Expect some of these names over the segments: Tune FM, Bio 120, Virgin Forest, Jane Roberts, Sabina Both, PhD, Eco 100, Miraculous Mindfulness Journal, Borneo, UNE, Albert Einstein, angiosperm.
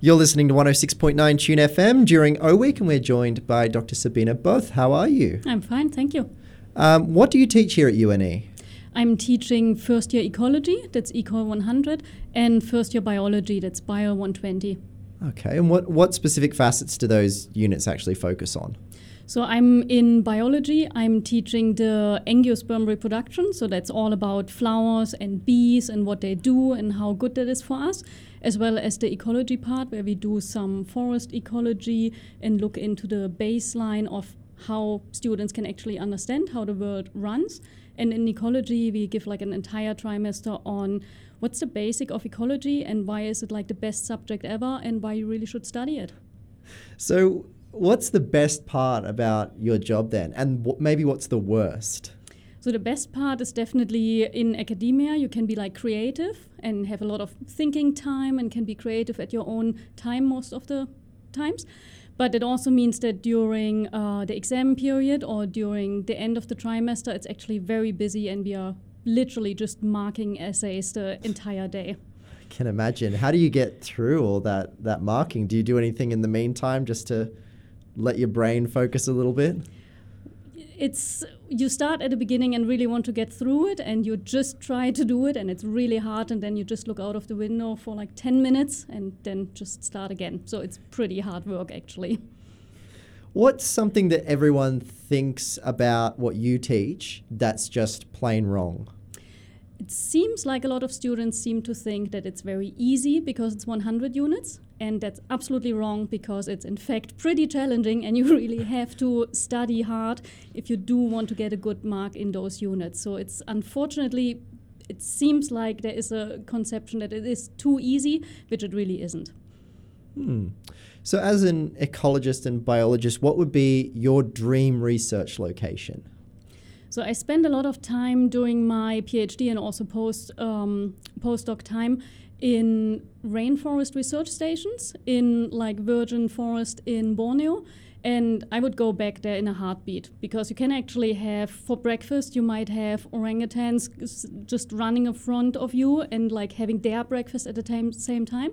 You're listening to 106.9 Tune FM during O Week, and we're joined by Dr. Sabina Both. How are you? I'm fine, thank you. What do you teach here at UNE? I'm teaching first year ecology, that's Eco 100, and first year biology, that's Bio 120. Okay, and what specific facets do those units actually focus on? So I'm in biology, I'm teaching the angiosperm reproduction, so that's all about flowers and bees and what they do and how good that is for us, as well as the ecology part where we do some forest ecology and look into the baseline of how students can actually understand how the world runs. And in ecology, we give like an entire trimester on what's the basic of ecology and why is it like the best subject ever and why you really should study it. So what's the best part about your job then? And maybe what's the worst? So the best part is definitely in academia, you can be like creative and have a lot of thinking time and can be creative at your own time most of the times. But it also means that during the exam period or during the end of the trimester, it's actually very busy and we are literally just marking essays the entire day. I can imagine. How do you get through all that marking? Do you do anything in the meantime just to let your brain focus a little bit? You start at the beginning and really want to get through it and you just try to do it and it's really hard and then you just look out of the window for like 10 minutes and then just start again. So it's pretty hard work actually. What's something that everyone thinks about what you teach that's just plain wrong? It seems like a lot of students seem to think that it's very easy because it's 100 units, and that's absolutely wrong because it's in fact pretty challenging and you really have to study hard if you do want to get a good mark in those units. So it's unfortunately, it seems like there is a conception that it is too easy, which it really isn't. So as an ecologist and biologist, what would be your dream research location? So I spend a lot of time doing my PhD and also postdoc time in rainforest research stations in like Virgin Forest in Borneo. And I would go back there in a heartbeat because you can actually have, for breakfast, you might have orangutans just running in front of you and like having their breakfast at the same time.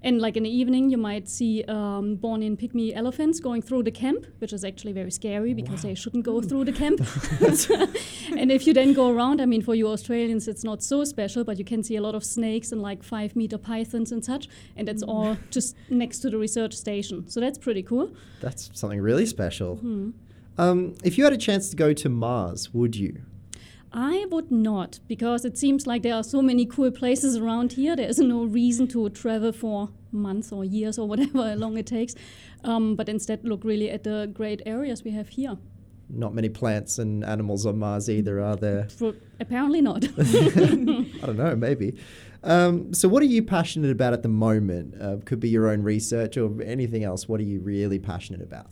And like in the evening, you might see Bornean pygmy elephants going through the camp, which is actually very scary because they shouldn't go through the camp. And if you then go around, I mean, for you Australians, it's not so special, but you can see a lot of snakes and like 5-meter pythons and such. And that's all just next to the research station. So that's pretty cool. That's something really special. Mm-hmm. If you had a chance to go to Mars, would you? I would not, because it seems like there are so many cool places around here. There is no reason to travel for months or years or whatever long it takes, but instead look really at the great areas we have here. Not many plants and animals on Mars either, are there? Apparently not. I don't know, maybe. So what are you passionate about at the moment? Could be your own research or anything else. What are you really passionate about?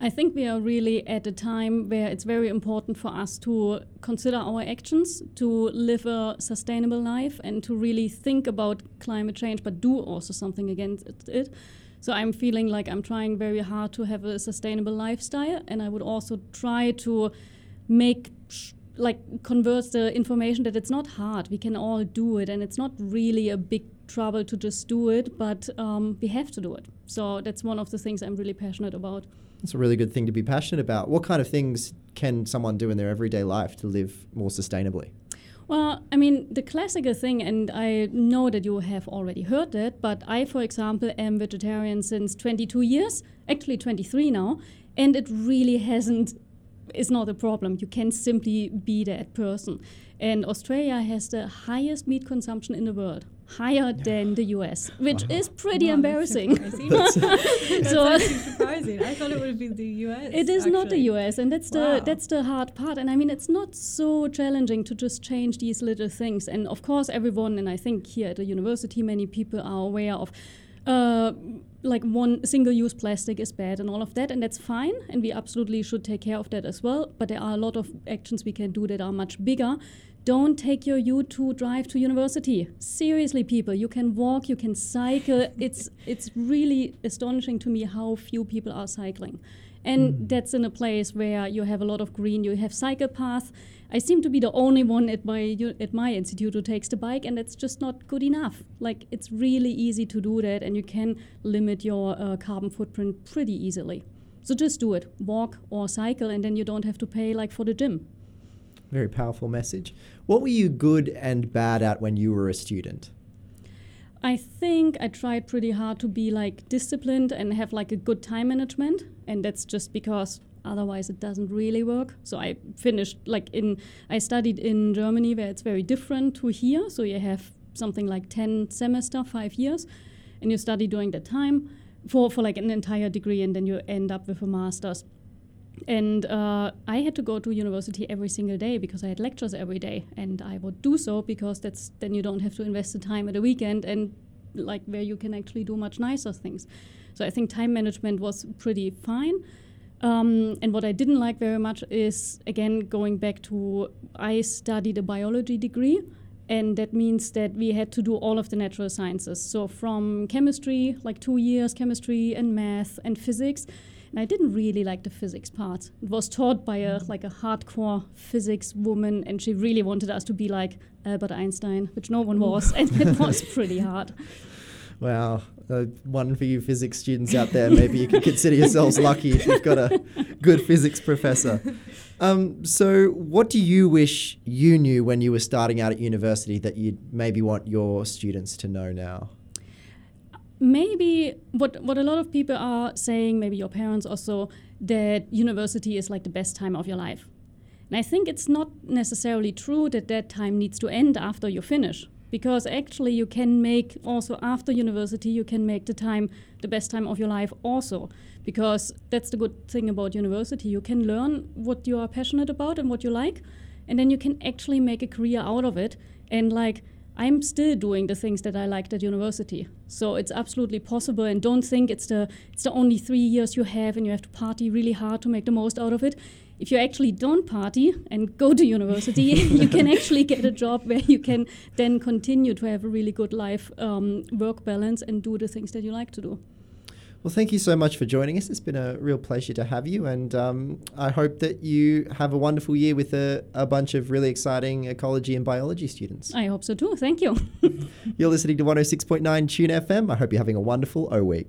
I think we are really at a time where it's very important for us to consider our actions, to live a sustainable life and to really think about climate change, but do also something against it. So I'm feeling like I'm trying very hard to have a sustainable lifestyle, and I would also try to make converse the information that it's not hard. We can all do it and it's not really a big trouble to just do it, but we have to do it. So that's one of the things I'm really passionate about. That's a really good thing to be passionate about. What kind of things can someone do in their everyday life to live more sustainably? Well, I mean, the classical thing, and I know that you have already heard that, but I, for example, am vegetarian since 22 years, actually 23 now, and it really is not a problem. You can simply be that person. And Australia has the highest meat consumption in the world. Higher than the US, which is pretty embarrassing. That's so surprising. I thought it would be the US. It is actually not the US, and that's the hard part. And I mean, it's not so challenging to just change these little things. And of course, everyone, and I think here at the university, many people are aware of one single-use plastic is bad and all of that, and that's fine, and we absolutely should take care of that as well. But there are a lot of actions we can do that are much bigger. Don't take your U2 drive to university. Seriously, people, you can walk, you can cycle. It's really astonishing to me how few people are cycling. And that's in a place where you have a lot of green, you have cycle path. I seem to be the only one at my institute who takes the bike, and that's just not good enough. Like, it's really easy to do that, and you can limit your carbon footprint pretty easily. So just do it, walk or cycle, and then you don't have to pay like for the gym. Very powerful message. What were you good and bad at when you were a student? I think I tried pretty hard to be like disciplined and have like a good time management, and that's just because otherwise it doesn't really work. So I finished I studied in Germany, where it's very different to here. So you have something like 10 semester, 5 years, and you study during that time for like an entire degree, and then you end up with a master's. And I had to go to university every single day because I had lectures every day, and I would do so because then you don't have to invest the time at a weekend and like where you can actually do much nicer things. So I think time management was pretty fine. And what I didn't like very much is, again, going back to, I studied a biology degree, and that means that we had to do all of the natural sciences. So from chemistry, like 2 years, chemistry and math and physics. And I didn't really like the physics part. It was taught by a hardcore physics woman, and she really wanted us to be like Albert Einstein, which no one was, and it was pretty hard. Wow. One for you physics students out there, maybe you can consider yourselves lucky if you've got a good physics professor. So what do you wish you knew when you were starting out at university that you'd maybe want your students to know now? Maybe what a lot of people are saying, maybe your parents also, that university is like the best time of your life. And I think it's not necessarily true that time needs to end after you finish, because actually you can make also after university, you can make the time the best time of your life also, because that's the good thing about university. You can learn what you are passionate about and what you like, and then you can actually make a career out of it. And like, I'm still doing the things that I liked at university. So it's absolutely possible, and don't think it's the only 3 years you have and you have to party really hard to make the most out of it. If you actually don't party and go to university, you can actually get a job where you can then continue to have a really good life, work balance, and do the things that you like to do. Well, thank you so much for joining us. It's been a real pleasure to have you, and I hope that you have a wonderful year with a bunch of really exciting ecology and biology students. I hope so too. Thank you. You're listening to 106.9 Tune FM. I hope you're having a wonderful O-Week.